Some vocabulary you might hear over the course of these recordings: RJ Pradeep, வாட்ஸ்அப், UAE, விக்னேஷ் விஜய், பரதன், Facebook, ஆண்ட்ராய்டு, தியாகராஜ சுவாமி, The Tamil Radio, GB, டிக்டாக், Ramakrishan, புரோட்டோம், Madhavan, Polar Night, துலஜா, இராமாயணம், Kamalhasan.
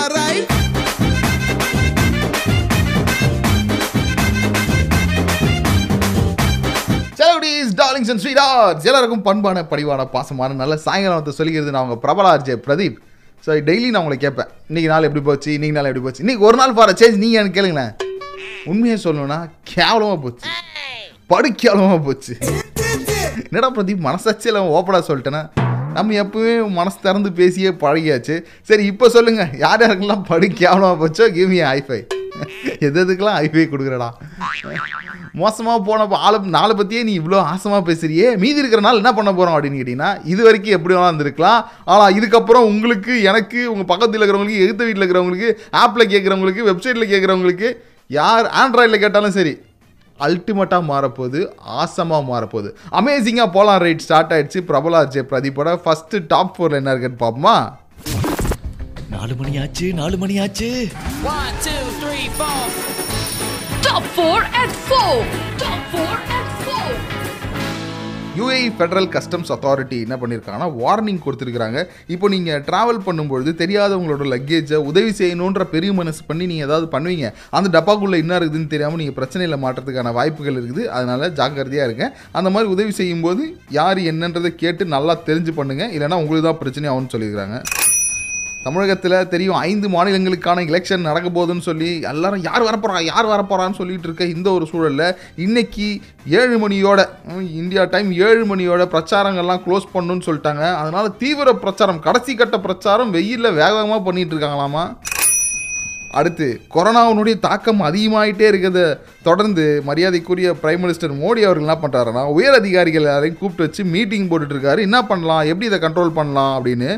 I right? Darlings and sweethearts எல்லாருக்கும் பண்பான படிவான பாசமான நல்ல சாயங்காலம் வந்து சொல்லிக்கிறது நான் உங்கள் பிரபல RJ பிரதீப். ஸோ டெய்லி நான் உங்களை கேட்பேன், இன்றைக்கி நாள் எப்படி போச்சு, இன்றைக்கி ஒரு நாள் ஃபார் சேஞ்ச் நீங்கள் எனக்கு கேளுங்களேன். உண்மையாக சொல்லணும்னா கேவலமாக போச்சு, படுக்கேவலமாக போச்சு. என்னடா பிரதீப் மனசாட்சி இல்லாமல் ஓப்பனாக சொல்லிட்டேன்னா, நம்ம எப்பவுமே மனசு திறந்து பேசியே பழகியாச்சு. சரி இப்போ சொல்லுங்கள், யார் யாருக்கெல்லாம் படுக்கேவலமாக போச்சோ கிவ் மீ ஹைஃபை. எதுக்கெல்லாம் ஹைஃபை கொடுக்குறடா, மோசமாக போனப்போ நாளை பற்றியே நீ இவ்வளோ ஆசமாக பேசுகிறியே, மீதி இருக்கிற நாள் என்ன பண்ண போகிறோம் அப்படின்னு கேட்டிங்கன்னா, இது வரைக்கும் எப்படி வேணாலும் இருந்திருக்கலாம். ஆனால் இதுக்கப்புறம் உங்களுக்கு, எனக்கு, உங்கள் பக்கத்தில் இருக்கிறவங்களுக்கு, எதிர்த்த வீட்டில் இருக்கிறவங்களுக்கு, ஆப்பில் கேட்குறவங்களுக்கு, வெப்சைட்டில் கேட்குறவங்களுக்கு, யார் ஆண்ட்ராய்டில் கேட்டாலும் சரி, அல்டிமேட்டாக மாறப்போகுது, ஆசமாக மாறப்போகுது. அமேசிங்காக போலார் ரைட் ஸ்டார்ட் ஆகிடுச்சு. பிரபல RJ பிரதீப்போட ஃபஸ்ட்டு டாப் ஃபோரில் என்ன இருக்குன்னு பார்ப்போமா. 4 மணி ஆச்சு. 1, 2, 3, 4 Top 4 at 4. UAE Federal Customs Authority என்ன பண்ணியிருக்காங்கன்னா வார்னிங் கொடுத்துருக்காங்க. இப்போ நீங்கள் ட்ராவல் பண்ணும்பொழுது தெரியாதவங்களோட லக்கேஜை உதவி செய்யணுன்ற பெரிய மனசு பண்ணி நீங்கள் ஏதாவது பண்ணுவீங்க, அந்த டப்பாக்குள்ளே என்ன இருக்குதுன்னு தெரியாமல் நீங்கள் பிரச்சனையில் மாட்டுறதுக்கான வாய்ப்புகள் இருக்குது. அதனால் ஜாக்கிரதையாக இருங்க. அந்த மாதிரி உதவி செய்யும்போது யார் என்னன்றதை கேட்டு நல்லா தெரிஞ்சு பண்ணுங்கள், இல்லைனா உங்களுக்கு தான் பிரச்சனை ஆகும்னு சொல்லியிருக்காங்க. தமிழகத்தில் தெரியும் 5 மாநிலங்களுக்கான எலெக்ஷன் நடக்க போகுதுன்னு சொல்லி எல்லாரும் யார் வரப்போகிறான்னு சொல்லிகிட்டு இருக்க இந்த ஒரு சூழலில் இன்றைக்கி 7 மணியோட இந்தியா டைம் 7 மணியோட பிரச்சாரங்கள்லாம் க்ளோஸ் பண்ணணுன்னு சொல்லிட்டாங்க. அதனால் தீவிர பிரச்சாரம், கடைசி கட்ட பிரச்சாரம் வெயிலில் வேகமாக பண்ணிகிட்டு இருக்காங்களாமா. அடுத்து கொரோனாவினுடைய தாக்கம் அதிகமாகிட்டே இருக்கிறத தொடர்ந்து மரியாதைக்குரிய பிரைம் மினிஸ்டர் மோடி அவர்கள் என்ன பண்ணுறாருன்னா, உயர் அதிகாரிகள் எல்லாரையும் கூப்பிட்டு வச்சு மீட்டிங் போட்டுட்ருக்காரு. என்ன பண்ணலாம், எப்படி இதை கண்ட்ரோல் பண்ணலாம் அப்படின்னு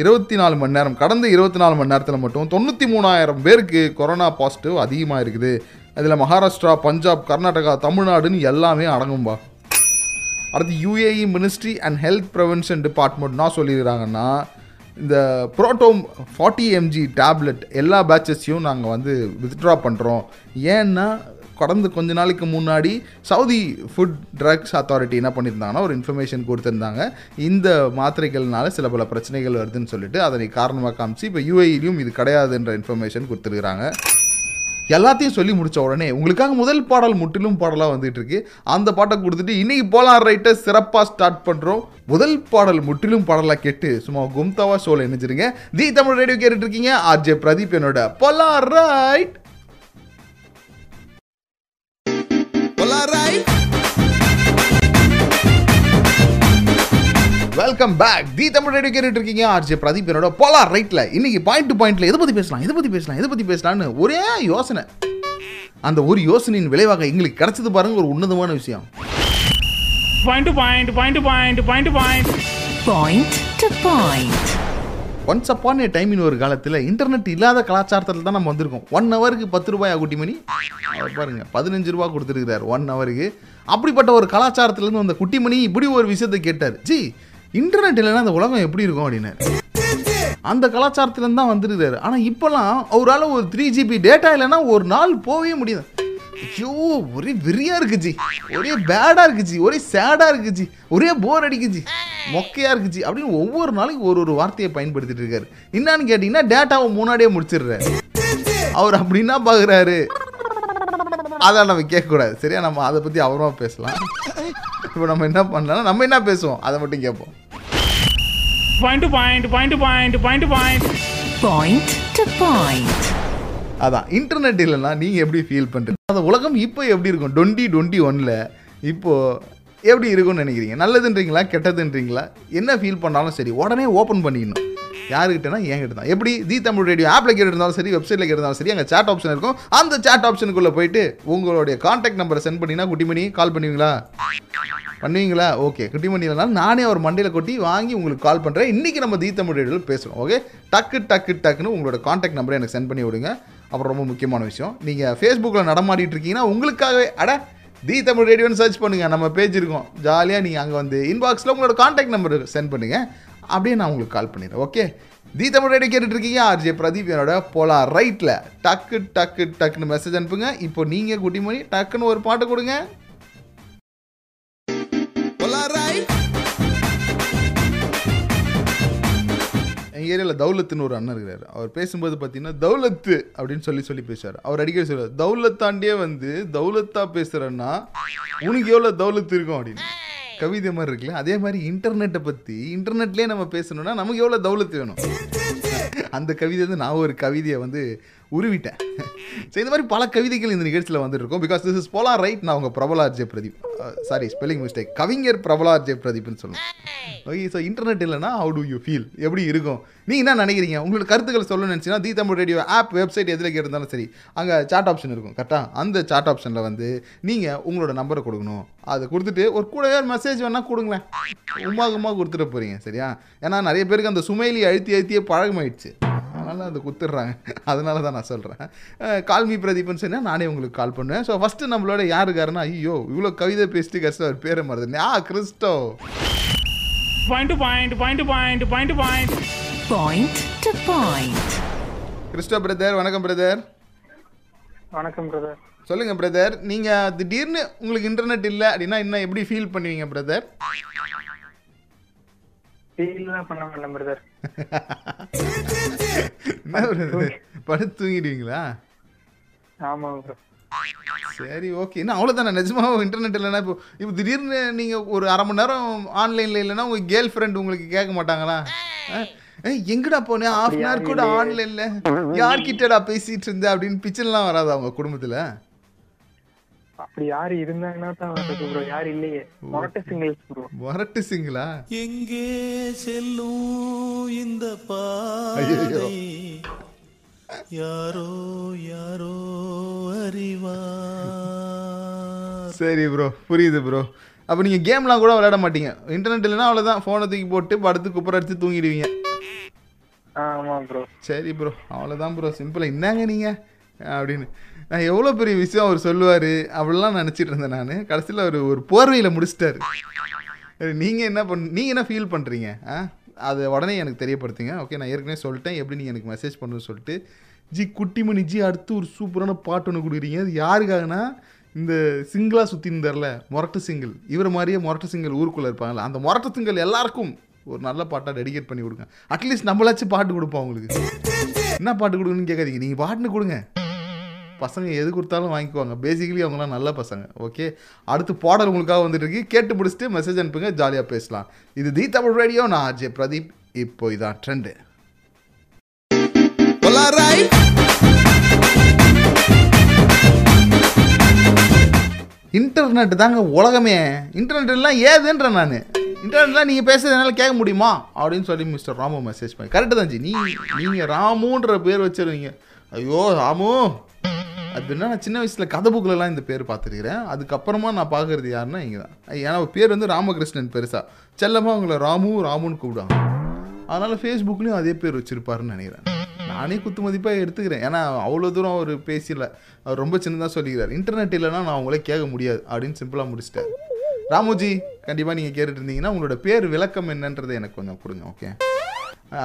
24 மணி நேரம் கடந்த 24 மணி நேரத்தில் மட்டும் 93,000 பேருக்கு கொரோனா பாசிட்டிவ் அதிகமாக இருக்குது. அதில் மகாராஷ்டிரா, பஞ்சாப், கர்நாடகா, தமிழ்நாடுன்னு எல்லாமே அடங்கும்பா. அடுத்து UAE ministry and health prevention டிபார்ட்மெண்ட்னா சொல்லிடுறாங்கன்னா, இந்த புரோட்டோம் 40 mg டேப்லெட் எல்லா பேட்சஸையும் நாங்கள் வந்து வித்ட்ரா பண்ணுறோம். ஏன்னா கடந்து கொஞ்ச நாளைக்கு முன்னாடி சவுதி ஃபுட் ட்ரக்ஸ் அத்தாரிட்டி என்ன பண்ணியிருந்தாங்கன்னா ஒரு இன்ஃபர்மேஷன் கொடுத்துருந்தாங்க, இந்த மாத்திரைகள்னால சில பல பிரச்சனைகள் வருதுன்னு சொல்லிட்டு அதனை காரணமாக காமிச்சு இப்போ UAEலையும் இது கிடையாதுன்ற இன்ஃபர்மேஷன் கொடுத்துருக்குறாங்க. எல்லாத்தையும் சொல்லி முடித்த உடனே உங்களுக்காக முதல் பாடல் முற்றிலும் பாடலாக வந்துகிட்டு இருக்கு. அந்த பாட்டை கொடுத்துட்டு இன்றைக்கி போலார் ரைட்டை சிறப்பாக ஸ்டார்ட் பண்ணுறோம். முதல் பாடல் முற்றிலும் பாடலாக கேட்டு சும்மா கும்தாவா ஷோவில் இணைஞ்சிருங்க. தி தமிழ் ரேடியோ கேட்டுட்டு இருக்கீங்க. RJ பிரதீப் என்னோட polar right. Welcome back. The Tamil radio கேட்டுட்டு இருக்கீங்க. RJ பிரதீப் என்னோட போலார் ரைட்ல. இன்னைக்கு பாயிண்ட் டு பாயிண்ட்ல எதை பத்தி பேசலாம்னு ஒரே யோசனை. அந்த ஒரு யோசனையின் விளைவாக எங்களுக்கு கிடைச்சது பாருங்க ஒரு உன்னதமான விஷயம். ஒன்ஸ் அப்பான் ஏ டைம் ஒரு காலத்தில் இன்டர்நெட் இல்லாத கலாச்சாரத்தில் தான் நம்ம வந்திருக்கோம். 1 ஹவருக்கு 10 ரூபாய் குட்டிமணி பாருங்கள், 15 ரூபா கொடுத்துருக்கிறார் 1 ஹவருக்கு. அப்படிப்பட்ட ஒரு கலாச்சாரத்துலேருந்து அந்த குட்டிமணி இப்படி ஒரு விஷயத்தை கேட்டார், ஜி இன்டர்நெட் இல்லைன்னா அந்த உலகம் எப்படி இருக்கும் அப்படின்னாரு. அந்த கலாச்சாரத்துலேருந்து தான் வந்துருக்கிறாரு. ஆனால் இப்போலாம் அவரால் ஒரு 3 GB டேட்டா இல்லைன்னா ஒரு நாள் போகவே முடியாது. ஐயோ ஒரே வெறியாக இருக்குச்சு, ஒரே பேடாக இருக்குச்சு, ஒரே சேடாக இருக்குச்சு, ஒரே போர் அடிக்குச்சு, மொக்கையாக இருக்குச்சு அப்படின்னு ஒவ்வொரு நாளைக்கு ஒரு வார்த்தையை பயன்படுத்திட்டு இருக்காரு. என்னான்னு கேட்டிங்கன்னா டேட்டாவை முன்னாடியே முடிச்சிடுறாரு அவர். அப்படின்னா பார்க்குறாரு, அதான் நம்ம கேட்கக்கூடாது சரியா, நம்ம அதை பற்றி அவரமாக பேசலாம். இப்போ நம்ம என்ன பண்ணலாம், நம்ம என்ன பேசுவோம் அதை மட்டும் கேட்போம். அதான் இன்டர்நெட் இல்லைன்னா நீங்கள் எப்படி ஃபீல் பண்ணுறீங்க, அந்த உலகம் இப்போ எப்படி இருக்கும் 2021 இப்போது எப்படி இருக்கும்னு நினைக்கிறீங்க? நல்லதுன்றீங்களா, கெட்டதுன்றீங்களா? என்ன ஃபீல் பண்ணாலும் சரி உடனே ஓப்பன் பண்ணிக்கணும். யாருக்கிட்டனா என்கிட்ட தான். எப்படி தி தமிழ் ரேடியோ ஆப்பில் கேட்டிருந்தாலும் சரி, வெப்சைட்டில் கேட்டிருந்தாலும் சரி, அங்கே சேட் ஆப்ஷன் இருக்கும். அந்த சேட் ஆப்ஷனுக்குள்ளே போயிட்டு உங்களுடைய கான்டாக்ட் நம்பரை சென்ட் பண்ணிங்கன்னா குட்டிமணி கால் பண்ணுவீங்களா? ஓகே, குட்டிமணி இல்லைனாலும் நானே ஒரு மண்டையில் கொட்டி வாங்கி உங்களுக்கு கால் பண்ணுறேன். இன்றைக்கி நம்ம தி தமிழ் ரேடியோவில் பேசுகிறோம். ஓகே, டக்குன்னு உங்களோட கான்டாக்ட் நம்பரை எனக்கு சென்ட் பண்ணி விடுங்க. அப்புறம் ரொம்ப முக்கியமான விஷயம், நீங்கள் ஃபேஸ்புக்கில் நடமாடிட்டு இருக்கீங்கன்னா உங்களுக்காகவே தி தமிழ் ரேடியோன்னு சர்ச் பண்ணுங்கள், நம்ம பேஜ் இருக்கும். ஜாலியாக நீங்கள் அங்கே வந்து இன்பாக்ஸில் உங்களோட கான்டாக்ட் நம்பர் சென்ட் பண்ணுங்கள், அப்படியே நான் உங்களுக்கு கால் பண்ணிடுறேன். ஓகே, தி தமிழ் ரேடியோ கேட்டுட்டு இருக்கீங்க. RJ பிரதீப் என்னோட போலார் ரைட்டில். டக்குன்னு மெசேஜ் அனுப்புங்க. இப்போ நீங்கள் குட்டிமணி டக்குன்னு ஒரு பாட்டு கொடுங்க. எங்கள் ஏரியாவில் தௌலத்துன்னு ஒரு அண்ணன் இருக்கிறார். அவர் பேசும்போது பார்த்தீங்கன்னா தௌலத்து அப்படின்னு சொல்லி சொல்லி பேசுவார். அவர் அடிக்கடி சொல்லுவார், தௌலத்தாண்டியே வந்து தௌலத்தாக பேசுகிறன்னா உனக்கு எவ்வளோ தௌலத்து இருக்கும் அப்படின்னு கவிதை மாதிரி இருக்குல்ல. அதே மாதிரி இன்டர்நெட்டை பற்றி, இன்டர்நெட்லேயே நம்ம பேசணும்னா நமக்கு எவ்வளோ தௌலத்து வேணும். அந்த கவிதை வந்து நான் ஒரு கவிதையை வந்து உருவிட்டேன். ஸோ இந்த மாதிரி பல கவிதைகள் இந்த நிகழ்ச்சியில் வந்துட்டு இருக்கோம். Because this is polar right. நான் உங்கள் பிரபல RJ Pradeep, sorry spelling mistake, கவிஞர் பிரபல ஆர்ஜே பிரதீப்னு சொல்லுவேன். ஓகே, ஸோ இன்டர்நெட் இல்லைனா ஹவு டு யூ ஃபீல், எப்படி இருக்கும், நீங்கள் என்ன நினைக்கிறீங்க, உங்களோட கருத்துக்கள் சொல்லணும்னு நினச்சிங்கன்னா the Tamil radio app website எதில் கேட்டிருந்தாலும் சரி அங்கே சாட் ஆப்ஷன் இருக்கும் கரெக்டாக. அந்த சாட் ஆப்ஷனில் வந்து நீங்கள் உங்களோட நம்பரை கொடுக்கணும். அதை கொடுத்துட்டு ஒரு கூடவே மெசேஜ் வேணால் கொடுங்களேன், உமாகமாக கொடுத்துட்டு போகிறீங்க சரியா. ஏன்னா நிறைய பேருக்கு அந்த சுமையிலேயே அழுத்தி அழுத்தியே பழகமாயிடுச்சு, அதனால் அதை கொடுத்துட்றாங்க. அதனால தான் நான் சொல்கிறேன், கால்மி பிரதீப்னு சொன்னால் நானே உங்களுக்கு கால் பண்ணுவேன். ஸோ ஃபஸ்ட்டு நம்மளோட யார் இருக்காருன்னா, ஐயோ இவ்வளோ கவிதை பேசிட்டு கஷ்டம், அவர் பேரை மறந்து கிறிஸ்டோ கிறிஸ்டோ பிரதர். வணக்கம் பிரதர். வணக்கம் பிரதர். சொல்லுங்கள் பிரதர், நீங்கள் திடீர்னு உங்களுக்கு இன்டர்நெட் இல்லை அப்படின்னா இன்னும் எப்படி ஃபீல் பண்ணுவீங்க பிரதர்? படுத்து தூங்கிடுவீங்களா? ஆமா ப்ரோ. சரி, ஓகே. என்ன அவ்வளோதானே நிஜமாவும் இன்டர்நெட் இல்லைன்னா? இப்போ இப்போ திடீர்னு நீங்கள் ஒரு அரை மணி நேரம் ஆன்லைனில் இல்லைன்னா உங்கள் கேர்ள் ஃப்ரெண்ட் உங்களுக்கு கேட்க மாட்டாங்களா, எங்கடா போனேன் ஹாஃப் அன் ஹவர் கூட ஆன்லைனில் யார்கிட்டடா பேசிகிட்டு இருந்தேன் அப்படின்னு பிச்சன்லாம் வராதா உங்கள் குடும்பத்தில்? அப்படி யாரு இருந்தாங்கன்னா தான் வருது ப்ரோ, யாரு இல்லையே. மொரட்டு சிங்கிள்ஸ் ப்ரோ. மொரட்டு சிங்கிளா? எங்கே செல்லும் இந்த பாதை யாரோ யாரோ அறிவா. சரி ப்ரோ, புரியுது ப்ரோ. அப்போ நீங்கள் கேம்லாம் கூட விளையாட மாட்டீங்க, இன்டர்நெட் இல்லைன்னா அவ்வளோதான், ஃபோனை தூக்கி போட்டு படுத்து குப்பரை அடித்து தூங்கிடுவீங்க. ஆமாம் ப்ரோ. சரி ப்ரோ, அவ்வளோதான் ப்ரோ, சிம்பிளாக என்னங்க நீங்கள் அப்படின்னு நான் எவ்வளோ பெரிய விஷயம் அவர் சொல்லுவார் அப்படிலாம் நினச்சிட்டு இருந்தேன் நான். கடைசியில் அவர் ஒரு போர்வையில் முடிச்சிட்டாரு. நீங்கள் என்ன நீங்கள் என்ன ஃபீல் பண்ணுறீங்க ஆ, அதை உடனே எனக்கு தெரியப்படுத்துங்க. ஓகே, நான் ஏற்கனவே சொல்லிட்டேன் எப்படி நீங்கள் எனக்கு மெசேஜ் பண்ணுன்னு சொல்லிட்டு. ஜி குட்டிமணி ஜி, அடுத்து ஒரு சூப்பரான பாட்டு ஒன்று கொடுக்குறீங்க, அது யாருக்காகனா இந்த சிங்கிளாக சுற்றின்னு தரல மொரட்டு சிங்கிள், இவர மாதிரியே மொரட்டு சிங்கிள் ஊருக்குள்ளே இருப்பாங்களா அந்த மொரட்டு சிங்கிள் எல்லாருக்கும் ஒரு நல்ல பாட்டாக டெடிகேட் பண்ணி கொடுங்க. அட்லீஸ்ட் நம்மளாச்சும் பாட்டு கொடுப்போம் அவங்களுக்கு. என்ன பாட்டு கொடுக்கணும்னு கேட்காதீங்க, நீங்கள் பாட்டுன்னு கொடுங்க. பசங்க எது கொடுத்தாலும் வாங்கிக்குவாங்க, பேசிக்கலி அவங்களாம் நல்ல பசங்க. ஓகே, அடுத்து பாடல் உங்களுக்காக வந்துட்டு இருக்கு, கேட்டு பிடிச்சிட்டு மெசேஜ் அனுப்புங்க, ஜாலியாக பேசலாம். இது தி தமிழ் ரேடியோ, நான் ஆர்ஜே பிரதீப். இப்போ இதான் ட்ரெண்டு. இன்டர்நெட் தாங்க உலகமே. இன்டர்நெட்லாம் ஏதுன்ற நான் இன்டர்நெட்லாம் நீங்கள் பேசுறதுனால கேட்க முடியுமா அப்படின்னு சொல்லி மிஸ்டர் ராமு மெசேஜ் பண்ணி. கரெக்டு தான் ஜி, நீங்கள் ராமுன்ற பேர் வச்சுருவீங்க. ஐயோ ராமு அப்படின்னா நான் சின்ன வயசில் கதை புக்கிலலாம் இந்த பேர் பார்த்துருக்கிறேன். அதுக்கப்புறமா நான் பார்க்குறது யாருன்னா இங்கே தான். ஏன்னா பேர் வந்து ராமகிருஷ்ணன், பெருசாக செல்லமாக அவங்கள ராமுன்னு கூப்பிடுவாங்க. அதனால் ஃபேஸ்புக்லேயும் அதே பேர் வச்சுருப்பாருன்னு நினைக்கிறேன். நானே குத்து மதிப்பாக எடுத்துக்கிறேன், ஏன்னா அவ்வளோ தூரம் அவர் பேசல, அவர் ரொம்ப சின்னதாக சொல்லிக்கிறார். இன்டர்நெட் இல்லைன்னா நான் அவங்களே கேட்க முடியாது அப்படின்னு சிம்பிளாக முடிச்சிட்டார். ராமுஜி, கண்டிப்பாக நீங்கள் கேட்டுட்டு இருந்தீங்கன்னா உங்களோட பேர் விளக்கம் என்னன்றதை எனக்கு கொஞ்சம் கொடுங்க. ஓகே,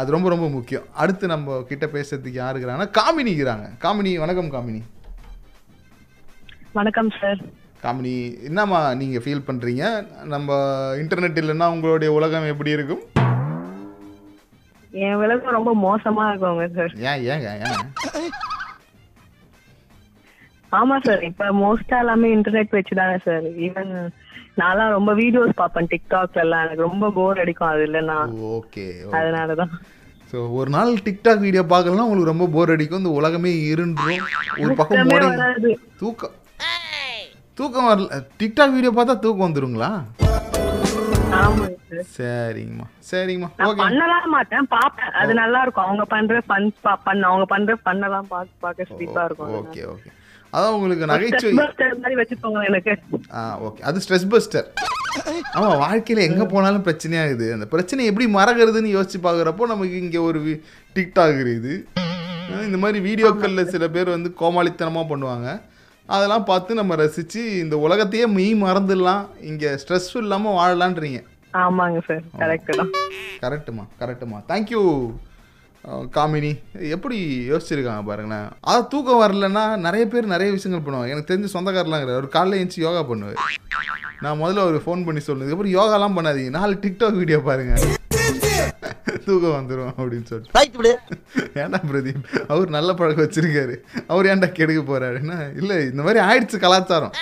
அது ரொம்ப ரொம்ப முக்கியம். அடுத்து நம்ம கிட்ட பேசுறதுக்கு யார் இருக்கிறாங்கன்னா காமினிக்கிறாங்க. காமினி, வணக்கம். காமினி வணக்கம் சார். காமினி, என்னம்மா நீங்கள் ஃபீல் பண்ணுறீங்க? நம்ம இன்டர்நெட் இல்லைன்னா உங்களுடைய உலகம் எப்படி இருக்கும்? என் உலகம் ரொம்ப மோசமாக இருக்குங்க சார். ஏன்? ஆமாம் சார், இப்போ மோஸ்ட்டாக எல்லாமே இன்டர்நெட் வச்சு தானே சார். ஈவன் நான்லாம் ரொம்ப வீடியோஸ் பார்ப்பேன் டிக்டாக்லாம், எனக்கு ரொம்ப போர் அடிக்கும் அது இல்லைன்னா. ஓகே, அதனால தான். ஸோ ஒரு நாள் டிக்டாக் வீடியோ பார்க்கலாம், உங்களுக்கு ரொம்ப போர் அடிக்கும், இந்த உலகமே இருந்துடும், ஒரு பக்கம் தூக்கம் வரல. டிக்டாக் வீடியோ பார்த்தா தூக்கம் வந்துருங்களா? சரிங்கம்மா. பண்ணலாம் மாட்டேன், பார்ப்பேன், அது நல்லா இருக்கும். அவங்க பண்ற பண்ணலாம் பார்க்க ஸ்ட்ரீப்பா இருக்கும். ஓகே ஓகே, அதான் உங்களுக்கு நகைச்சுவை மாதிரி வச்சுக்கோங்க. எனக்கு ஓகே, அது ஸ்ட்ரெஸ் பஸ்டர். ஆமாம், வாழ்க்கையில் எங்கே போனாலும் பிரச்சனையாகுது. அந்த பிரச்சனை எப்படி மறக்கிறதுன்னு யோசிச்சு பார்க்குறப்போ நமக்கு இங்கே ஒரு டிக்டாக் இருக்குது. இந்த மாதிரி வீடியோக்களில் சில பேர் வந்து கோமாளித்தனமாக பண்ணுவாங்க, அதெல்லாம் பார்த்து நம்ம ரசித்து இந்த உலகத்தையே மீ மறந்துடலாம், இங்கே ஸ்ட்ரெஸ் இல்லாமல் வாழலான்றீங்க. ஆமாங்க சார், கரெக்டுமா. தேங்க்யூ காமினி. எப்படி யோசிச்சுருக்காங்க பாருங்களேன். அதாவது தூக்கம் வரலன்னா நிறைய பேர் நிறைய விஷயங்கள் பண்ணுவாங்க. எனக்கு தெரிஞ்ச சொந்தக்காரலாங்கிறார், ஒரு காலையில் எழுந்துச்சி யோகா பண்ணுவார். நான் முதல்ல ஒரு ஃபோன் பண்ணி சொன்னதுக்கப்புறம் யோகாலாம் பண்ணாதீங்க, நாலு டிக்டாக் வீடியோ பாருங்கள், தூக்கம் வந்துடும் அப்படின்னு சொல்லிட்டு. ஏன்னா பிரதீப் அவர் நல்ல பழக்கம் வச்சிருக்காரு, அவர் ஏன்டா கெடுக்க போறாருன்னா, இல்லை இந்த மாதிரி ஆயிடுச்சு கலாச்சாரம்,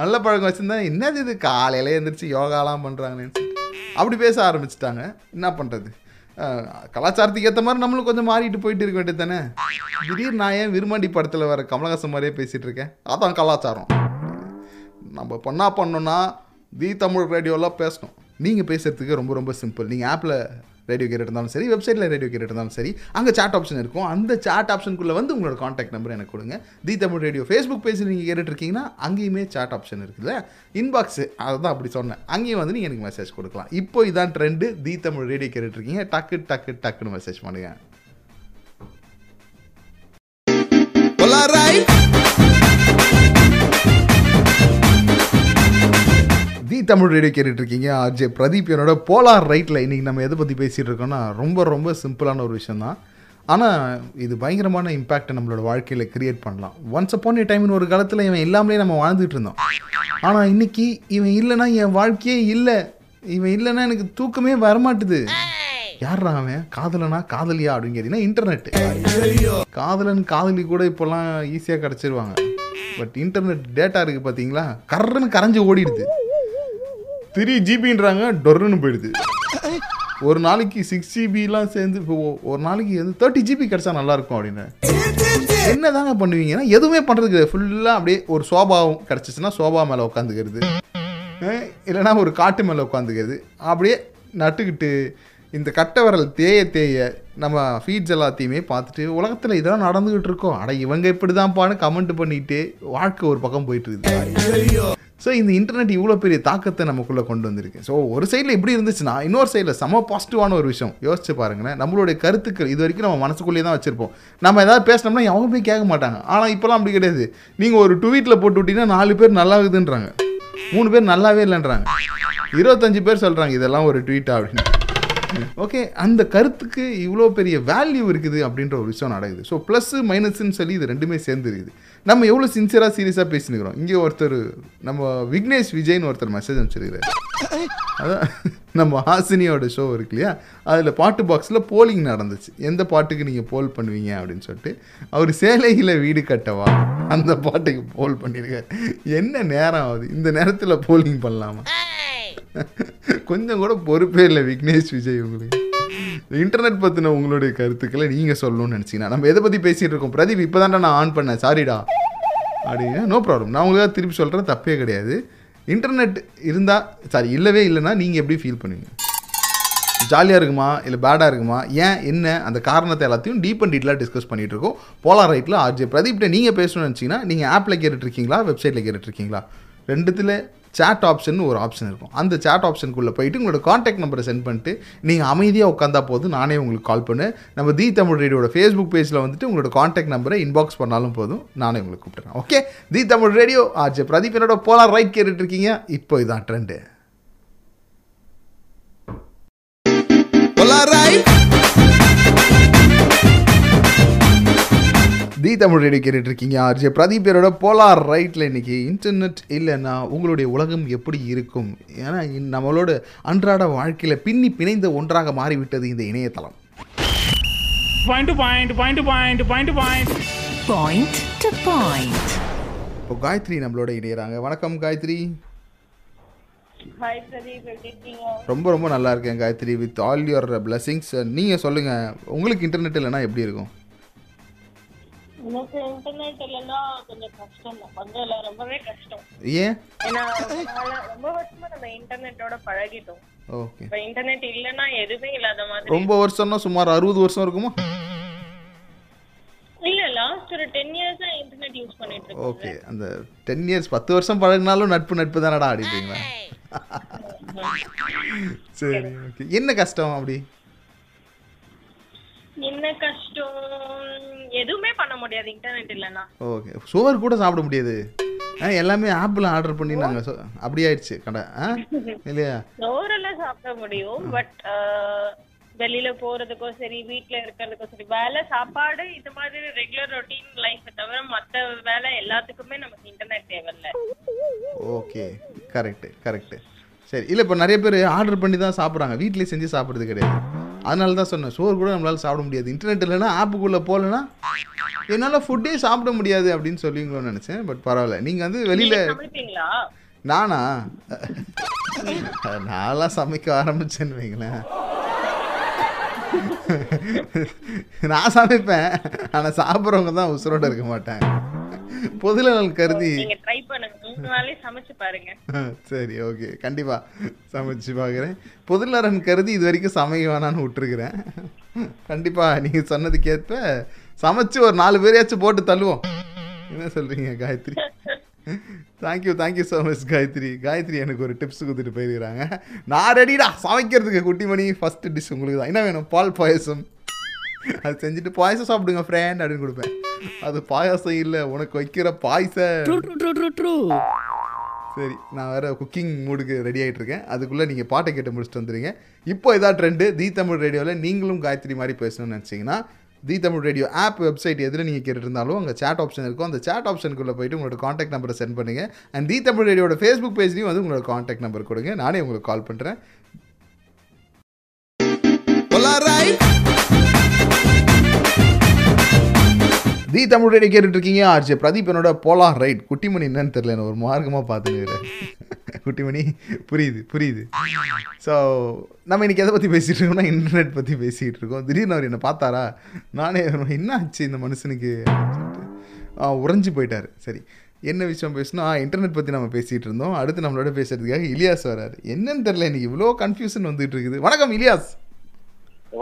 நல்ல பழக்கம் வச்சுருந்தா என்னது இது காலையில் எழுந்திரிச்சு யோகாலாம் பண்ணுறாங்கன்னு அப்படி பேச ஆரம்பிச்சிட்டாங்க. என்ன பண்ணுறது, கலாச்சாரத்துக்கு ஏற்ற மாதிரி நம்மளும் கொஞ்சம் மாறிட்டு போயிட்டு இருக்க வேண்டியது தானே. திடீர் நான் ஏன் விரும்மாண்டி படத்தில் வர கமலஹாசன் மாதிரியே பேசிகிட்டு இருக்கேன், அதான் கலாச்சாரம். நம்ம பண்ணா பண்ணோன்னா தி தமிழ் ரேடியோலாம் பேசணும். நீங்கள் பேசுகிறதுக்கு ரொம்ப ரொம்ப சிம்பிள். நீங்கள் ஆப்பில் ரேடியோ கேட்டு இருந்தாலும் சரி, வெப்சைட்டில் ரேடியோ கேட்டு இருந்தாலும் சரி, அங்கே சாட் ஆப்ஷன் இருக்கும். அந்த சாட் ஆப்ஷனுக்குள்ளே வந்து உங்களோட காண்டாக்ட் நம்பர் எனக்கு கொடுங்க. தி தமிழ் ரேடியோ ஃபேஸ்புக் பேஜில் நீங்கள் கேட்டுட்ருக்கீங்கன்னா அங்கேயுமே சாட் ஆப்ஷன் இருக்குதுல்ல, இன்பாக்ஸு, அதை தான் அப்படி சொன்னேன். அங்கேயும் வந்து நீங்கள் எனக்கு மெசேஜ் கொடுக்கலாம். இப்போ இதான் ட்ரெண்டு, தி தமிழ் ரேடியோ கேட்டுட்ருக்கீங்க, டக்கு டக்கு டக்குன்னு மெசேஜ் பண்ணுங்கள். தி தமிழ் ரேடியோ கேட்டுட்ருக்கீங்க, ஆர்ஜே பிரதீப் என்னோட போலார் ரைட்டில். இன்றைக்கி நம்ம எதை பற்றி பேசிகிட்டு இருக்கோன்னா, ரொம்ப ரொம்ப சிம்பிளான ஒரு விஷயந்தான், ஆனால் இது பயங்கரமான இம்பேக்டை நம்மளோட வாழ்க்கையில் க்ரியேட் பண்ணலாம். ஒன்ஸ் அப்பான் ஏ டைம்னு ஒரு காலத்தில் இவன் எல்லாமே நம்ம வாழ்ந்துகிட்டு இருந்தோம். ஆனால் இன்றைக்கி இவன் இல்லைன்னா என் வாழ்க்கையே இல்லை, இவன் இல்லைன்னா எனக்கு தூக்கமே வரமாட்டுது. யார்ரா அவன், காதலனா காதலியா அப்படின்னு கேட்டிங்கன்னா இன்டர்நெட்டு. காதலன் காதலி கூட இப்போல்லாம் ஈஸியாக கிடச்சிருவாங்க. பட் இன்டர்நெட் டேட்டா இருக்குது பார்த்தீங்களா, கர்றன்னு கரைஞ்சி ஓடிடுது. 3 GBன்றாங்க, டொருன்னு போயிடுது. ஒரு நாளைக்கு 6 GB சேர்ந்து ஒரு நாளைக்கு வந்து 30 GB கிடச்சா நல்லாயிருக்கும் அப்படின்னு என்ன தாங்க பண்ணுவீங்கன்னா, எதுவுமே பண்ணுறதுக்கு ஃபுல்லாக அப்படியே ஒரு சோபாவும் கிடச்சிச்சின்னா சோபா மேலே உட்காந்துக்கிறது, இல்லைனா ஒரு காட்டு மேலே உட்காந்துக்கிறது, அப்படியே நட்டுக்கிட்டு இந்த கட்டை விரல் தேய தேய நம்ம ஃபீட்ஸ் எல்லாத்தையுமே பார்த்துட்டு உலகத்தில் இதெல்லாம் நடந்துக்கிட்டு இருக்கோம், அட இவங்க இப்படி தான் பான்னு கமெண்ட் பண்ணிட்டு வாழ்க்கை ஒரு பக்கம் போயிட்டு இருக்குது. ஸோ இந்த இன்டர்நெட் இவ்வளோ பெரிய தாக்கத்தை நமக்குள்ளே கொண்டு வந்திருக்கு. ஸோ ஒரு சைடில் இப்படி இருந்துச்சுன்னா, இன்னொரு சைடில் செம பாசிட்டிவான ஒரு விஷயம். யோசிச்சு பாருங்களேன், நம்மளுடைய கருத்துக்கள் இது வரைக்கும் நம்ம மனசுக்குள்ளேயே தான் வச்சுருப்போம். நம்ம ஏதாவது பேசினோம்னா அவங்க போய் கேட்க மாட்டாங்க. ஆனால் இப்போலாம் அப்படி கிடையாது. நீங்கள் ஒரு ட்வீட்டில் போட்டு விட்டிங்கன்னா 4 பேர் நல்லாகுதுன்றாங்க, 3 பேர் நல்லாவே இல்லைன்றாங்க, 25 பேர் சொல்கிறாங்க இதெல்லாம் ஒரு ட்வீட்டாக அப்படின்னு. ஓகே, அந்த கருத்துக்கு இவ்வளோ பெரிய வேல்யூ இருக்குது அப்படின்ற ஒரு விஷயம் நடக்குது. ஸோ ப்ளஸ்ஸு மைனஸ்ன்னு சொல்லி இது ரெண்டுமே சேர்ந்து இருக்குது. நம்ம எவ்வளோ சின்சியராக சீரியஸாக பேசினுக்கிறோம். இங்கே ஒருத்தர் நம்ம விக்னேஷ் விஜய்னு ஒருத்தர் மெசேஜ் அனுப்பிச்சிருக்கிறார். அதான் நம்ம ஹாசினியோட ஷோ இருக்கு இல்லையா, அதில் பாட்டு பாக்ஸில் போலிங் நடந்துச்சு, எந்த பாட்டுக்கு நீங்கள் போல் பண்ணுவீங்க அப்படின்னு சொல்லிட்டு. அவர் சேலையில் வீடு கட்டவா அந்த பாட்டுக்கு போல் பண்ணியிருக்காரு. என்ன நேரம் ஆகுது, இந்த நேரத்தில் போலிங் பண்ணலாமா? கொஞ்சம் கூட பொறுப்பே இல்லை விக்னேஷ் விஜய். உங்களுக்கு இன்டர்நெட் பற்றின உங்களுடைய கருத்துக்களை நீங்கள் சொல்லணும்னு நினச்சிங்கன்னா, நம்ம எதை பற்றி பேசிகிட்டு இருக்கோம் பிரதீப் இப்போ தான்டா நான் ஆன் பண்ணேன் சாரிடா அப்படின்னா, நோ ப்ராப்ளம், நான் உங்களுக்காக திருப்பி சொல்கிறேன், தப்பே கிடையாது. இன்டர்நெட் இருந்தால் சாரி இல்லவே இல்லைன்னா நீங்கள் எப்படி ஃபீல் பண்ணுவீங்க? ஜாலியாக இருக்குமா இல்லை பேடாக இருக்குமா, ஏன் என்ன அந்த காரணத்தை எல்லாத்தையும் டீப் அண்ட் டீட்டெயிலாக டிஸ்கஸ் பண்ணிகிட்டு இருக்கோம் போலார் ரைட்டில் ஆர்ஜே பிரதீப்கிட்ட. நீங்கள் பேசணும்னு நினச்சிங்கன்னா, நீங்கள் ஆப்பில் கேட்டுட்ருக்கீங்களா வெப்சைட்டில் கேட்டுட்ருக்கீங்களா, ரெண்டுத்தில் சாட் ஆப்ஷன் ஒரு ஆப்ஷன் இருக்கும். அந்த சாட் ஆப்ஷனுக்குள்ளே போயிட்டு உங்களோட காண்டாக்ட் நம்பரை சென்ட் பண்ணிட்டு நீங்கள் அமைதியாக உட்காந்தா போதும், நானே உங்களுக்கு கால் பண்ணேன். நம்ம தி தமிழ் ரேடியோட ஃபேஸ்புக் பேஜில் வந்துட்டு உங்களோட காண்டாக்ட் நம்பரை இன்பாக்ஸ் பண்ணாலும் போதும், நானே உங்களுக்கு கூப்பிட்றேன். Okay, the Tamil radio RJ Pradeep என்னோட போலார் ரைட் கேட்டுட்ருக்கீங்க. இப்போ இதான் ட்ரெண்டு. தி தமிழ் ரேடியோ கேட்டுட்ருக்கீங்க, ஆர்ஜே பிரதீப் பேரோட போலார் ரைட்டில். இன்றைக்கி இன்டர்நெட் இல்லைன்னா உங்களுடைய உலகம் எப்படி இருக்கும்? ஏன்னா நம்மளோட அன்றாட வாழ்க்கையில் பின்னி பிணைந்த ஒன்றாக மாறிவிட்டது இந்த இணையதளம். இப்போ காயத்ரி நம்மளோட இணையறாங்க. வணக்கம் காயத்ரி. ரொம்ப ரொம்ப நல்லா இருக்கேன் Gayathri, with all your blessings. நீங்கள் சொல்லுங்கள், உங்களுக்கு இன்டர்நெட் இல்லைன்னா எப்படி இருக்கும்? எனக்கு இன்டர்நெட் இல்லைன்னா கொஞ்சம் கஷ்டம் தான், கொஞ்சம் இல்லை ரொம்பவே கஷ்டம். ஏன்? ஏன்னா ரொம்ப வருஷமா நம்ம இன்டர்நெட்டோட பழகிட்டோம். ஓகே, இப்போ இன்டர்நெட் இல்லைன்னா எதுவுமே இல்லாத மாதிரி. ரொம்ப வருஷம்னா சுமார் 60 வருஷம் இருக்குமா? இல்லை, லாஸ்ட் ஒரு 10 years இன்டர்நெட் யூஸ் பண்ணிட்டு இருக்கேன். ஓகே, அந்த 10 years 10 வருஷம் பழகினாலும் நட்பு தானடா ஆடிட்டீங்களா? சரி, ஓகே. என்ன கஷ்டம் அப்படி? என்ன கஷ்டம், எதுவுமே பண்ண முடியாது இன்டர்நெட் இல்லைன்னா. ஓகே, சோறு கூட சாப்பிட முடியாது. எல்லாமே ஆப்பில் ஆர்டர் பண்ணி நாங்கள் அப்படி ஆயிடுச்சு கடை இல்லையா. சோறெல்லாம் சாப்பிட முடியும், பட் வெளியில போறதுக்கோ சரி வீட்டுல இருக்கிறதுக்கோ சரி வேலை சாப்பாடு இந்த மாதிரி ரெகுலர் ரொட்டீன் லைஃப் தவிர மற்ற வேலை எல்லாத்துக்குமே நமக்கு இன்டர்நெட் தேவையில்ல. Okay, correct correct. சரி, இல்லை இப்போ நிறைய பேர் ஆர்டர் பண்ணி தான் சாப்பிட்றாங்க, வீட்லேயே செஞ்சு சாப்பிட்றது கிடையாது. அதனால தான் சொன்னேன், சோறு கூட நம்மளால் சாப்பிட முடியாது, இன்டர்நெட் இல்லைன்னா ஆப்புக்குள்ளே போகலன்னா என்னால் ஃபுட்டே சாப்பிட முடியாது அப்படின்னு சொல்லிங்களோன்னு நினச்சேன். பட் பரவாயில்ல, நீங்கள் வந்து வெளியில். நானா நான்லாம் சமைக்க ஆரம்பிச்சேன்னு வைங்களேன். நான் சமைப்பேன், ஆனால் சாப்பிட்றவங்க தான் உசுரோடு இருக்க மாட்டேன். பொதுநலன் கருதி ட்ரை பண்ணுங்க, சமைச்சு பாருங்க. சரி, ஓகே, கண்டிப்பா சமைச்சு பார்க்குறேன். பொதுநலன் கருதி இது வரைக்கும் சமைக்க வேணான்னு விட்டுருக்குறேன். கண்டிப்பா நீங்க சொன்னதுக்கேற்ப சமைச்சு ஒரு 4 பேரையாச்சும் போட்டு தள்ளுவோம். என்ன சொல்றீங்க Gayathri? Thank you, thank you so much Gayathri. Gayathri எனக்கு ஒரு டிப்ஸ் கொடுத்துட்டு போயிருக்கிறாங்க. நான் ரெடிடா சமைக்கிறதுக்கு குட்டிமணி. ஃபர்ஸ்ட் டிஷ் உங்களுக்கு தான். என்ன வேணும்? பால் பாயசம். அது செஞ்சுட்டு பாயசம் சாப்பிடுங்க ஃப்ரெண்ட் அப்படின்னு கொடுப்பேன். அது பாயாசம் இல்லை, உனக்கு வைக்கிற பாயசம். சரி, நான் வேறு குக்கிங் மூடுக்கு ரெடி ஆகிட்டு இருக்கேன். அதுக்குள்ளே நீங்கள் பாட்டை கேட்டு முடிச்சுட்டு வந்துடுங்க. இப்போ இதான் ட்ரெண்டு. தி தமிழ் ரேடியோவில் நீங்களும் காயத்ரி மாதிரி பேசணும்னு நினச்சிங்கன்னா the Tamil radio app website எதில் நீங்கள் கேட்டுருந்தாலும் அங்கே சேட் ஆப்ஷன் இருக்கும். அந்த சேட் ஆப்ஷனுக்குள்ளே போய்ட்டு உங்களோட காண்டாக்ட் நம்பரை சென்ட் பண்ணுங்கள். அண்ட் தி தமிழ் ரேடியோட ஃபேஸ்புக் பேஜ்லேயும் வந்து உங்களோட காண்டாக்ட் நம்பர் கொடுங்க, நானே உங்களுக்கு கால் பண்ணுறேன். தி தமிழ் ரேடியோ கேட்டுட்டு இருக்கீங்க. ஆர்ஜே பிரதீப் என்னோட போலார் ரைட். குட்டிமணி என்னன்னு தெரியல, என்ன ஒரு மார்க்கமாக பார்த்துக்கிறேன். குட்டிமணி புரியுது புரியுது. ஸோ நம்ம இன்றைக்கி எதை பற்றி பேசிகிட்டு இருக்கோம்னா இன்டர்நெட் பற்றி பேசிகிட்டு இருக்கோம். திடீர்னு அவர் என்னை பார்த்தாரா, நானே என்ன ஆச்சு இந்த மனுஷனுக்கு உறைஞ்சி போயிட்டார். சரி, என்ன விஷயம் பேசணும்? இன்டர்நெட் பற்றி நம்ம பேசிகிட்டு இருந்தோம். அடுத்து நம்மளோட பேசுகிறதுக்காக இலியாஸ் வராரு. என்னன்னு தெரியல, இன்றைக்கி இவ்வளோ கன்ஃபியூஷன் வந்துகிட்டு இருக்குது. வணக்கம் இலியாஸ்.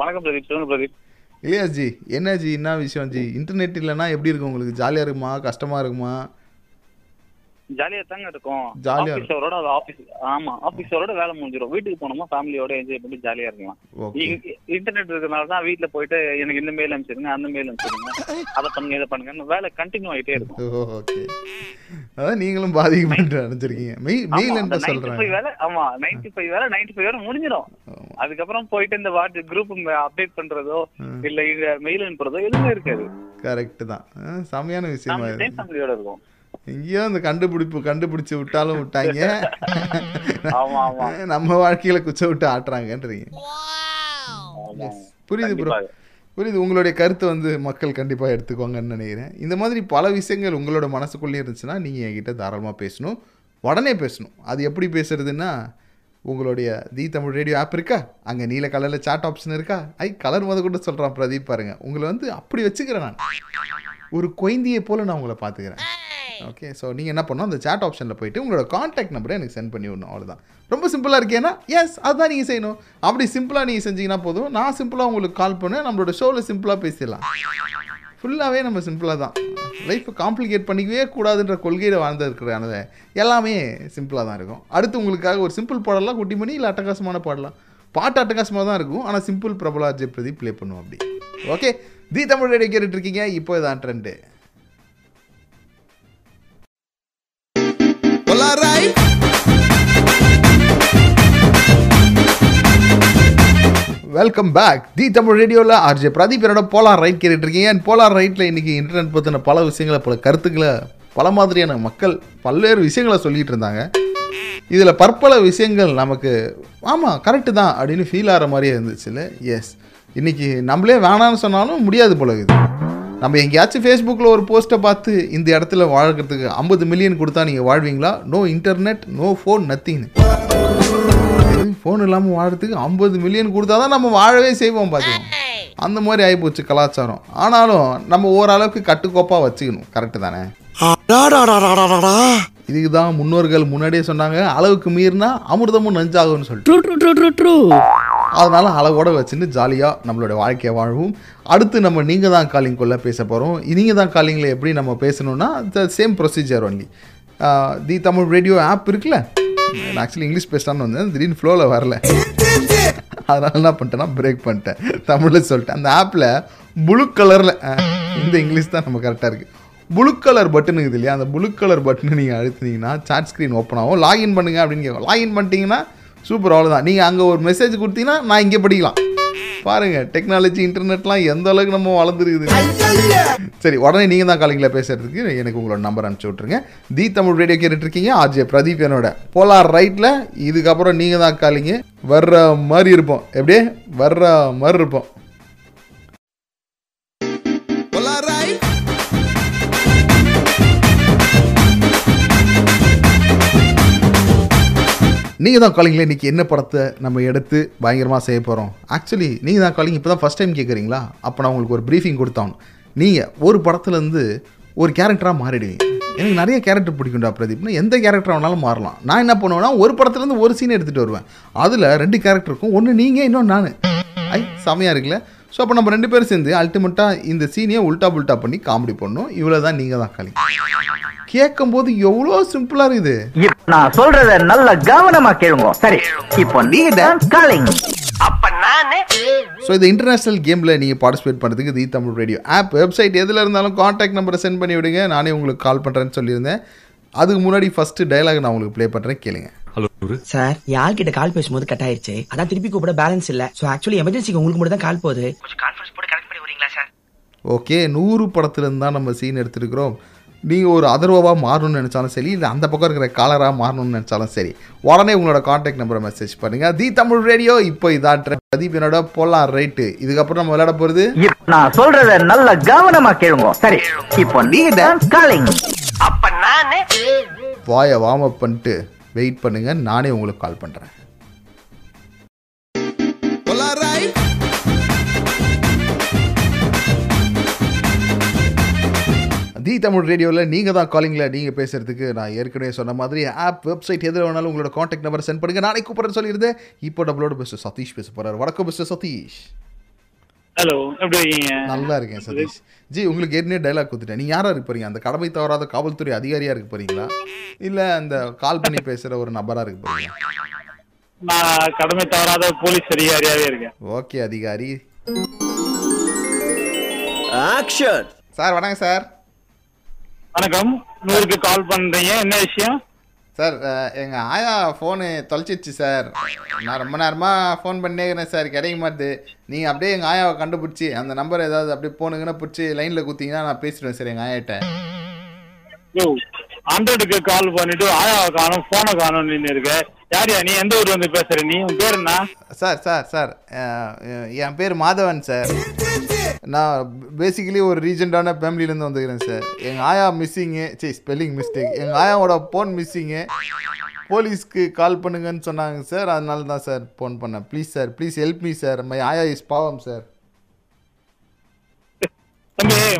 வணக்கம் பிரதீப். சொல்லுங்கள் பிரதீப். இலியாஸ் ஜி, என்ன ஜி என்ன விஷயம் ஜி? இன்டர்நெட் இல்லைன்னா எப்படி இருக்கும் உங்களுக்கு? ஜாலியாக இருக்குமா கஷ்டமாக இருக்குமா? ஜாலியாக தாங்க இருக்கும். ஜாலியாக ஆஃபீஸரோட ஆஃபீஸ். ஆமாம், ஆஃபீஸரோட வேலை முடிஞ்சிடும், வீட்டுக்கு போனோமா ஃபேமிலியோட என்ஜாய் பண்ணி ஜாலியாக இருக்கலாம். இன்டர்நெட் இருக்கிறனால தான் வீட்டில் போயிட்டு எனக்கு இந்த மெயில் அனுப்பிச்சிருங்க, அந்த மெயில் அனுப்பிச்சிருங்க, அதை பண்ணுங்க இதை பண்ணுங்கன்னு வேலை கண்டினியூ ஆகிட்டே இருக்கும். ஓகே, அதான் நீங்களும் பாதிக்கப்பட்டு அடைஞ்சிருக்கீங்க. மெயில் என்ன சொல்றாங்க? வேலை. ஆமாம், 95 வேலை முடிஞ்சிடும். அதுக்கப்புறம் போயிட்டு இந்த வாட்ஸ்அப் குரூப் அப்டேட் பண்ணுறதோ இல்லை இதை மெயில் அனுப்புறதோ எதுவுமே இருக்காது. கரெக்ட் தான். செமையான விஷயமா ஃபேமிலியோட இருக்கும். எங்கேயோ அந்த கண்டுபிடிச்சு விட்டாலும் விட்டாங்க. நம்ம வாழ்க்கையில குச்ச விட்டு ஆட்டுறாங்கன்றீங்க. புரியுது ப்ரோ, புரியுது. உங்களுடைய கருத்து வந்து மக்கள் கண்டிப்பாக எடுத்துக்கோங்கன்னு நினைக்கிறேன். இந்த மாதிரி பல விஷயங்கள் உங்களோட மனசுக்குள்ளே இருந்துச்சுன்னா நீங்கள் என்கிட்ட தாராளமாக பேசணும், உடனே பேசணும். அது எப்படி பேசுறதுன்னா, உங்களுடைய தி தமிழ் ரேடியோ ஆப் இருக்கா, அங்கே நீல கலரில் சாட் ஆப்ஷன் இருக்கா? ஐ கலர் கூட சொல்கிறான் பிரதீப் பாருங்க. உங்களை வந்து அப்படி வச்சுக்கிறேன் நான், ஒரு குழந்தையை போல் நான் உங்களை பார்த்துக்கிறேன். ஓகே, ஸோ நீங்கள் என்ன பண்ணணும், அந்த சேட் ஆப்ஷனில் போய்ட்டு உங்களோட காண்டாக்ட் நம்பரை எனக்கு சென்ட் பண்ணி விடணும். அவ்வளோதான். ரொம்ப சிம்பிளாக இருக்கேன்னா எஸ் அதுதான் நீங்கள் செய்யணும். அப்படி சிம்பிளாக நீங்கள் செஞ்சிங்கன்னா போதும், நான் சிம்பிளாக உங்களுக்கு கால் பண்ணேன். நம்மளோட ஷோவில் சிம்பிளாக பேசிடலாம். ஃபுல்லாகவே நம்ம சிம்பிளாக தான் லைஃப்பை காம்ப்ளிகேட் பண்ணிக்கவே கூடாதுன்ற கொள்கையில் வாழ்ந்து இருக்கிறனால எல்லாமே சிம்பிளாக தான் இருக்கும். அடுத்து உங்களுக்காக ஒரு சிம்பிள் பாடலாம் குட்டிமணி, இல்லை அட்டகாசமான பாடலாம். பாட்டு அட்டகாசமாக தான் இருக்கும், ஆனால் சிம்பிள் பிரபல ஆர்ஜே பிரதீப் ப்ளே பண்ணுவோம். அப்படி ஓகே, தி தமிழ் ரேடியோ கேட்டுட்டு இருக்கீங்க. இப்போ இதான் trend. Welcome back. The Tamil ரேடியோவில் ஆர்ஜே பிரதீப் என்னோட போலார் ரைட் கேட்டுட்டு இருக்கீங்க. அண்ட் போலார் ரைட்டில் இன்றைக்கி இன்டர்நெட் பற்றின பல விஷயங்களை, பல கருத்துக்களை, பல மாதிரியான மக்கள் பல்வேறு விஷயங்களை சொல்லிகிட்டு இருந்தாங்க. இதில் பற்பல விஷயங்கள் நமக்கு ஆமாம் கரெக்டு தான் அப்படின்னு ஃபீல் ஆகிற மாதிரியே இருந்துச்சுல்ல. எஸ், இன்றைக்கி நம்மளே வேணான்னு சொன்னாலும் முடியாது போல இது. நம்ம எங்கேயாச்சும் ஃபேஸ்புக்கில் ஒரு போஸ்ட்டை பார்த்து இந்த இடத்துல வாழ்கிறதுக்கு 50 மில்லியன் கொடுத்தா நீங்கள் வாழ்வீங்களா? நோ இன்டர்நெட், நோ ஃபோன், நத்திங்னு. ஃபோன் இல்லாமல் வாழ்கிறதுக்கு 50 மில்லியன் கொடுத்தா தான் நம்ம வாழவே செய்வோம் பார்த்தோம். அந்த மாதிரி ஆகிப்போச்சு கலாச்சாரம். ஆனாலும் நம்ம ஓரளவுக்கு கட்டுக்கோப்பாக வச்சுக்கணும். கரெக்டு தானே? இதுக்கு தான் முன்னோர்கள் முன்னாடியே சொன்னாங்க, அளவுக்கு மீறினா அமிர்தமும் நஞ்சாகும்னு சொல்லிட்டு. அதனால் அளவோடு வச்சுன்னு ஜாலியாக நம்மளோட வாழ்க்கையை வாழ்வோம். அடுத்து நம்ம நீங்கள் தான் காலிங்குள்ளே பேச போகிறோம். நீங்கள் தான் காலிங்கில் எப்படி நம்ம பேசணுன்னா, the same procedure only. The Tamil radio app இருக்குல்ல, நான் ஆக்சுவலி இங்கிலீஷ் பேசலான்னு வந்தேன், திடீர்னு ஃப்ளோவில் வரல. அதனால் என்ன பண்ணிட்டேன்னா பிரேக் பண்ணிட்டேன், தமிழில் சொல்லிட்டேன். அந்த ஆப்பில் ப்ளூ கலரில் இந்த இங்கிலீஷ் தான் நம்ம கரெக்டாக இருக்குது. ப்ளூ கலர் பட்டனு இருக்குது இல்லையா, அந்த ப்ளூ கலர் பட்டனை நீங்கள் அழுத்தினீங்கன்னா சாட் ஸ்க்ரீன் ஓப்பன் ஆகும். லாகின் பண்ணுங்கள் அப்படின்னு கேட்கும். லாகின் பண்ணிட்டீங்கன்னா சூப்பர், அவ்வளோதான். நீங்கள் அங்கே ஒரு மெசேஜ் கொடுத்தீங்கன்னா நான் இங்கே படிக்கலாம். பாருங்க டெக்னாலஜி இன்டர்நெட்லாம் எந்த அளவுக்கு நம்ம வளர்ந்துருக்குது. சரி, உடனே நீங்க தான் காலிங்கில் பேசுறதுக்கு எனக்கு உங்களோட நம்பர் அனுப்பிச்சு விட்டுருங்க. தி தமிழ் ரேடியோ கேட்டுட்டு இருக்கீங்க, ஆர்ஜே பிரதீப் என்னோட போலார் ரைட்ல. இதுக்கப்புறம் நீங்க தான் காலிங்க, வர்ற மாதிரி இருப்போம், எப்படியே வர்ற மாதிரி இருப்போம். நீங்கள் தான் காலிங்கில் இன்றைக்கி என்ன படத்தை நம்ம எடுத்து பயங்கரமாக செய்ய போகிறோம். ஆக்சுவலி நீங்கள் தான் காலிங் இப்போ தான் ஃபஸ்ட் டைம் கேட்குறீங்களா? அப்போ நான் உங்களுக்கு ஒரு ப்ரீஃபிங் கொடுத்தாங்க. நீங்கள் ஒரு படத்துலேருந்து ஒரு கேரக்டராக மாறிடுவீங்க. எனக்கு நிறைய கேரக்டர் பிடிக்கும்டா பிரதீப்னா, எந்த கேரக்டர் வேணாலும் மாறலாம். நான் என்ன பண்ணுவேன்னா, ஒரு படத்துலேருந்து ஒரு சீன் எடுத்துகிட்டு வருவேன். அதில் ரெண்டு கேரக்டர் இருக்கும், ஒன்று நீங்கள், இன்னொன்று நான். செமையாக இருக்குல்ல? ஸோ அப்போ நம்ம ரெண்டு பேரும் சேர்ந்து அல்டிமேட்டாக இந்த சீனியை உல்ட்டா புல்ட்டா பண்ணி காமெடி பண்ணணும். இவ்வளோ தான் நீங்கள் தான் காலிங். கேட்கும் போது எவ்வளோ சிம்பிளா இருக்குது. இப்ப நான் சொல்றத நல்ல கவனமா கேளுங்க. சரி, இப்போ நீங்க டான்ஸ் காலிங். அப்ப நானே ஸோ இந்த இன்டர்நேஷனல் கேமில் நீங்கள் பார்ட்டிசிபேட் பண்ணுறதுக்கு the Tamil radio app, website எதில் இருந்தாலும் கான்டாக்ட் நம்பரை சென்ட் பண்ணி விடுங்க. நானே உங்களுக்கு கால் பண்ணுறேன்னு சொல்லியிருந்தேன். அதுக்கு முன்னாடி ஃபர்ஸ்ட் டயலாக் நான் உங்களுக்கு ப்ளே பண்ணுறேன், கேளுங்க. ஹலோ சார், யார்கிட்ட கால் பேசும்போது கட் ஆயிடுச்சு, அதான் திருப்பி கூப்பிட பேலன்ஸ் இல்லை. ஸோ ஆக்சுவலி எமர்ஜென்சிக்கு உங்களுக்கு மட்டும் தான் கால் போகுது. கொஞ்சம் கான்ஃபரன்ஸ் போட்டு கனெக்ட் பண்ணி வரீங்களா சார்? ஓகே, 100 படத்துலேருந்து தான் நம்ம சீன் எடுத்துருக்கிறோம். நீங்கள் ஒரு அதர்வாவாக மாறணும்னு நினச்சாலும் சரி, இல்லை அந்த பக்கம் இருக்கிற காலராக மாறணும்னு நினச்சாலும் சரி, உடனே உங்களோட காண்டாக்ட் நம்பரை மெசேஜ் பண்ணுங்கள். தி தமிழ் ரேடியோ இப்போ இதான் பிரதீப் என்னோட போலார் ரைட்டு. இதுக்கப்புறம் நம்ம விளையாட போகிறது, நான் சொல்கிறத நல்ல கவனமாக கேளுங்க. சரி, இப்போ நீங்கள் வாயை வார்ம் அப் பண்ணிட்டு வெயிட் பண்ணுங்கள், நானே உங்களுக்கு கால் பண்ணுறேன். தி தமிழ் ரேடியோவில் நீங்கள் தான் காலிங்கில் நீங்கள் பேசுகிறதுக்கு நான் ஏற்கனவே சொன்ன மாதிரி ஆப், வெப்சைட் எதில் வேணாலும் உங்களோட காண்டாக்ட் நம்பர் சென்ட் பண்ணுங்கள். நானே கூப்பிட்றேன்னு சொல்லியிருந்தேன். இப்போ நம்மளோட மிஸ்டர் சதீஷ் பேச போகிறார். வணக்கம் மிஸ்டர் சதீஷ். ஹலோ, எப்படி இருக்கீங்க? நல்லா இருக்கேன் சதீஷ் ஜி. உங்களுக்கு ஏற்கனவே டைலாக் கொடுத்துட்டேன். நீங்கள் யாராக இருக்க போகிறீங்க? அந்த கடமை தவறாத காவல்துறை அதிகாரியாக இருக்க போகிறீங்களா, இல்லை அந்த கால் பண்ணி பேசுகிற ஒரு நபராக இருக்க போகிறீங்க? நான் கடமை தவறாத போலீஸ் அதிகாரியாகவே இருக்கேன். ஓகே அதிகாரி, ஆக்ஷன். சார் வணக்கம் சார். வணக்கம். 100க்கு கால் பண்றீங்க, என்ன விஷயம்? சார், எங்க ஆயா போனு தொலைச்சிச்சு சார். நான் ரொம்ப நேரமா போன் பண்ணே இருக்கிறேன் சார், கிடைக்க மாட்டுது. நீங்க அப்படியே எங்க ஆயாவை கண்டுபிடிச்சி அந்த நம்பர் ஏதாவது அப்படியே போனுங்கன்னு பிடிச்சி லைன்ல குத்திங்கன்னா நான் பேசிடுவேன் சார் எங்க ஆயாட்ட. 100க்கு கால் பண்ணிட்டு ஆயாவை காணும், போனை காணும் இருக்க. யாரியா நீ? எந்த ஊர்ல வந்து பேசுற நீ? உன் பேர் என்ன? சார் சார் சார் என் பேர் மாதவன் சார். நான் பேசிக்கலி ஒரு ரீஜெண்டான ஃபேமிலியிலேருந்து வந்துக்கிறேன் சார். எங்கள் ஆயா மிஸ்ஸிங்கு, சரி ஸ்பெல்லிங் மிஸ்டேக், எங்கள் ஆயாவோட ஃபோன் மிஸ்ஸிங்கு. போலீஸ்க்கு கால் பண்ணுங்கன்னு சொன்னாங்க சார், அதனால தான் சார் ஃபோன் பண்ணேன். Please sir, please help me sir, my ஆயா இஸ் பாவம் சார்.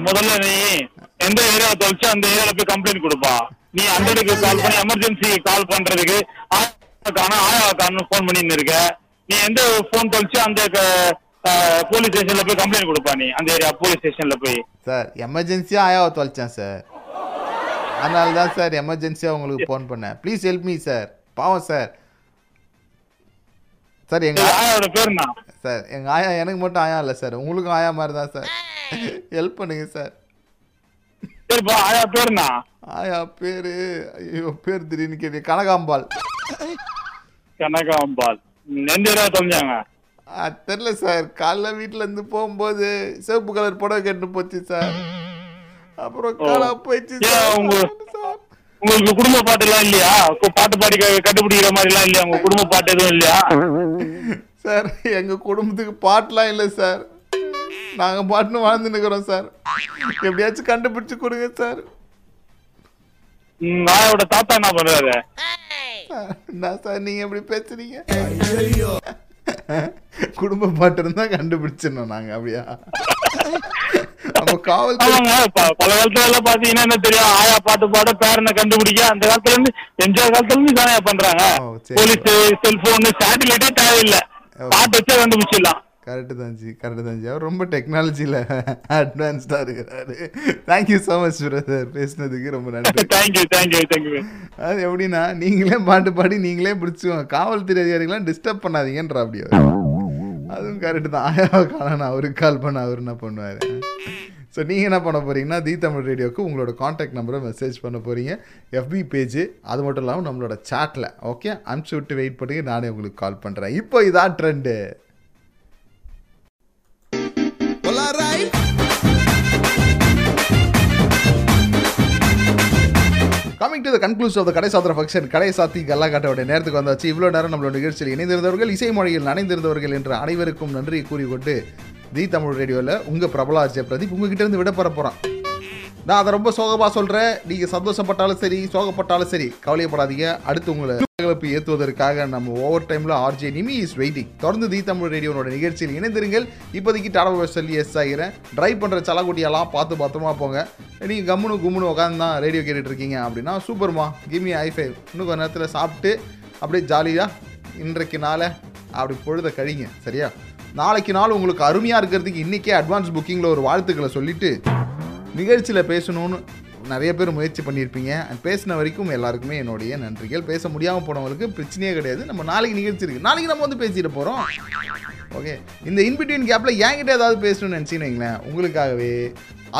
முதல்ல நீ எந்த ஏரியா தொலைச்சா அந்த ஏரியாவில் போய் கம்ப்ளைண்ட் கொடுப்பா. நீ 100க்கு கால் பண்ணி எமர்ஜென்சி கால் பண்ணுறதுக்கு ஆயாக்கான ஆயாக்கான ஃபோன் பண்ணின்னு இருக்க. நீ எந்த ஃபோன் தொலைச்சா அந்த போலீஸ் ஸ்டேஷன்ல போய் கம்ப்ளைண்ட் கொடுப்பா. நீ அந்த ஏரியா போலீஸ் ஸ்டேஷன்ல போய் சார் எமர்ஜென்சியா ஆயாவை தொலைச்சேன் சார், அதனால தான் சார் எமர்ஜென்சியா உங்களுக்கு ஃபோன் பண்ணேன். ப்ளீஸ் ஹெல்ப் மீ சார், பாவம் சார். சார் எங்க ஆயாவோட பேர் என்ன சார்? எங்க ஆயா எனக்கு மட்டும் ஆயா இல்லை சார், உங்களுக்கும் ஆயா மாதிரி தான் சார். ஹெல்ப் பண்ணுங்க சார். சரிப்பா, ஆயா பேர் என்ன? ஆயா பேரு, ஐயோ பேர் திடீர்னு கேட்டு, கனகாம்பாள். கனகாம்பாள் எந்த ஏரியா தொலைஞ்சாங்க? தெரியல சார், காலைல வீட்டுல இருந்து போகும்போது சிவப்பு கலர் புடவை கேட்டு போச்சு சார். அப்புறம் போயிடுச்சு. உங்களுக்கு குடும்ப பாட்டு எல்லாம் இல்லையா? பாட்டு பாடி கண்டுபிடிக்கிற மாதிரி எல்லாம் இல்லையா? உங்க குடும்ப பாட்டு எதுவும் இல்லையா சார்? எங்க குடும்பத்துக்கு பாட்டுலாம் இல்லை சார், நாங்க பாட்டுன்னு வாழ்ந்துட்டு இருக்கிறோம் சார். எப்படியாச்சும் கண்டுபிடிச்சு கொடுங்க சார். நாயோட தாத்தா என்ன பண்றாரு? என்ன சார் நீங்க எப்படி பேசுறீங்க? குடும்ப பாட்டு இருந்தா கண்டுபிடிச்சிடணும் நாங்க. அப்படியா? அப்ப காவல்துறை பல காலத்துல எல்லாம் பாத்தீங்கன்னா என்ன தெரியும், ஆயா பாட்டு பாட பேரனை கண்டுபிடிக்க. அந்த காலத்துல இருந்து எந்த காலத்துல இருந்து தானே பண்றாங்க. போலீஸ் செல்போன் சேட்டலைட்டே தேவையில்லை, பாட்டு வச்சா கண்டுபிடிச்சிடலாம். கரெக்டு தான் ஜி, கரெக்டு தான் ஜி. அவர் ரொம்ப டெக்னாலஜியில் அட்வான்ஸ்டாக இருக்கிறாரு. தேங்க்யூ ஸோ மச் பிரதர், பேசுனதுக்கு ரொம்ப நன்றி. Thank you thank you thank you. அது எப்படின்னா, நீங்களே பாட்டு பாடி நீங்களே பிடிச்சிக்கோங்க, காவல்துறை அதிகாரிகளாம் டிஸ்டர்ப் பண்ணாதீங்கன்ற. அப்படியே அதுவும் கரெக்டு தான். ஆயாவை காணா அவருக்கு கால் பண்ண, அவர் என்ன பண்ணுவார்? ஸோ நீங்கள் என்ன பண்ண போகிறீங்கன்னா, தி தமிழ் ரேடியோவுக்கு உங்களோட காண்டாக்ட் நம்பரை மெசேஜ் பண்ண போகிறீங்க, எஃபி பேஜு, அது மட்டும் இல்லாமல் நம்மளோட சேட்டில். ஓகே, அனுப்பிச்சி விட்டு வெயிட் பண்ணுங்க, நானே உங்களுக்கு கால் பண்ணுறேன். இப்போ இதான் trend. Coming to the conclusion of the கடை சாத்திர ஃபங்க்ஷன். கடை சாத்தி கல்லா காட்டோட நேரத்துக்கு வந்தாச்சு. இவ்வளோ நேரம் நம்மளோட நிகழ்ச்சியில் இணைந்திருந்தவர்கள், இசை மொழியில் நனைந்திருந்தவர்கள் என்ற அனைவருக்கும் நன்றியை கூறிக்கொண்டு தி தமிழ் ரேடியோவில் உங்கள் பிரபல RJ பிரதீப் உங்ககிட்ட இருந்து விட பெற போகிறான். நான் அதை ரொம்ப சோகமாக சொல்கிறேன், நீங்கள் சந்தோஷப்பட்டாலும் சரி சோகப்பட்டாலும் சரி கவலையப்படாதீங்க. அடுத்து உங்களை கலப்பு ஏற்றுவதற்காக நம்ம ஓவர் டைமில் RJ நிமி இஸ் வெயிட்டிங். தொடர்ந்து தி தமிழ் ரேடியோனோட நிகழ்ச்சியில் இணைந்திருங்கள். இப்போதைக்கு டாடா சொல்லி எஸ் ஆகிறேன். ட்ரைவ் பண்ணுற சலகுட்டியெல்லாம் பார்த்து பத்திரமா போங்க. நீங்கள் கம்முனு கும்முனு உட்காந்து தான் ரேடியோ கேட்டுட்ருக்கீங்க அப்படின்னா சூப்பர்மா, கிமி i5. இன்னும் கொஞ்சம் நேரத்தில் சாப்பிட்டு அப்படியே ஜாலியாக இன்றைக்கு நாளை அப்படி பொழுத கழிங்க சரியா. நாளைக்கு நாள் உங்களுக்கு அருமையாக இருக்கிறதுக்கு இன்றைக்கே அட்வான்ஸ் புக்கிங்கில் ஒரு வாழ்த்துக்களை சொல்லிவிட்டு நிகழ்ச்சியில் பேசணும்னு நிறைய பேர் முயற்சி பண்ணியிருப்பீங்க. அண்ட் பேசின வரைக்கும் எல்லாருக்குமே என்னுடைய நன்றிகள். பேச முடியாமல் போனவங்களுக்கு பிரச்சனையே கிடையாது. நம்ம நாளைக்கு நிகழ்ச்சி இருக்குது, நாளைக்கு நம்ம வந்து பேசிட்டு போகிறோம். ஓகே, இந்த இன்பிட்வீன் கேப்பில் என்கிட்ட ஏதாவது பேசணும்னு நினச்சின்னு வைங்களேன் உங்களுக்காகவே.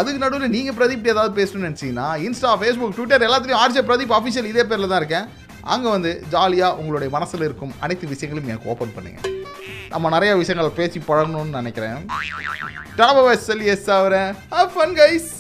அதுக்கு நடுவில் நீங்கள் பிரதீப் ஏதாவது பேசணும்னு நினச்சிங்கன்னா இன்ஸ்டா, ஃபேஸ்புக், ட்விட்டர் எல்லாத்துலேயும் RJ பிரதீப் ஆஃபிஷியல் இதே பேரில் தான் இருக்கேன். அங்கே வந்து ஜாலியாக உங்களுடைய மனசில் இருக்கும் அனைத்து விஷயங்களும் எனக்கு ஓப்பன் பண்ணுங்கள். நம்ம நிறையா விஷயங்களை பேசி பழகணும்னு நினைக்கிறேன். டாடா பாய் சொல்லி எஸ் ஆகிறேன். Have fun guys.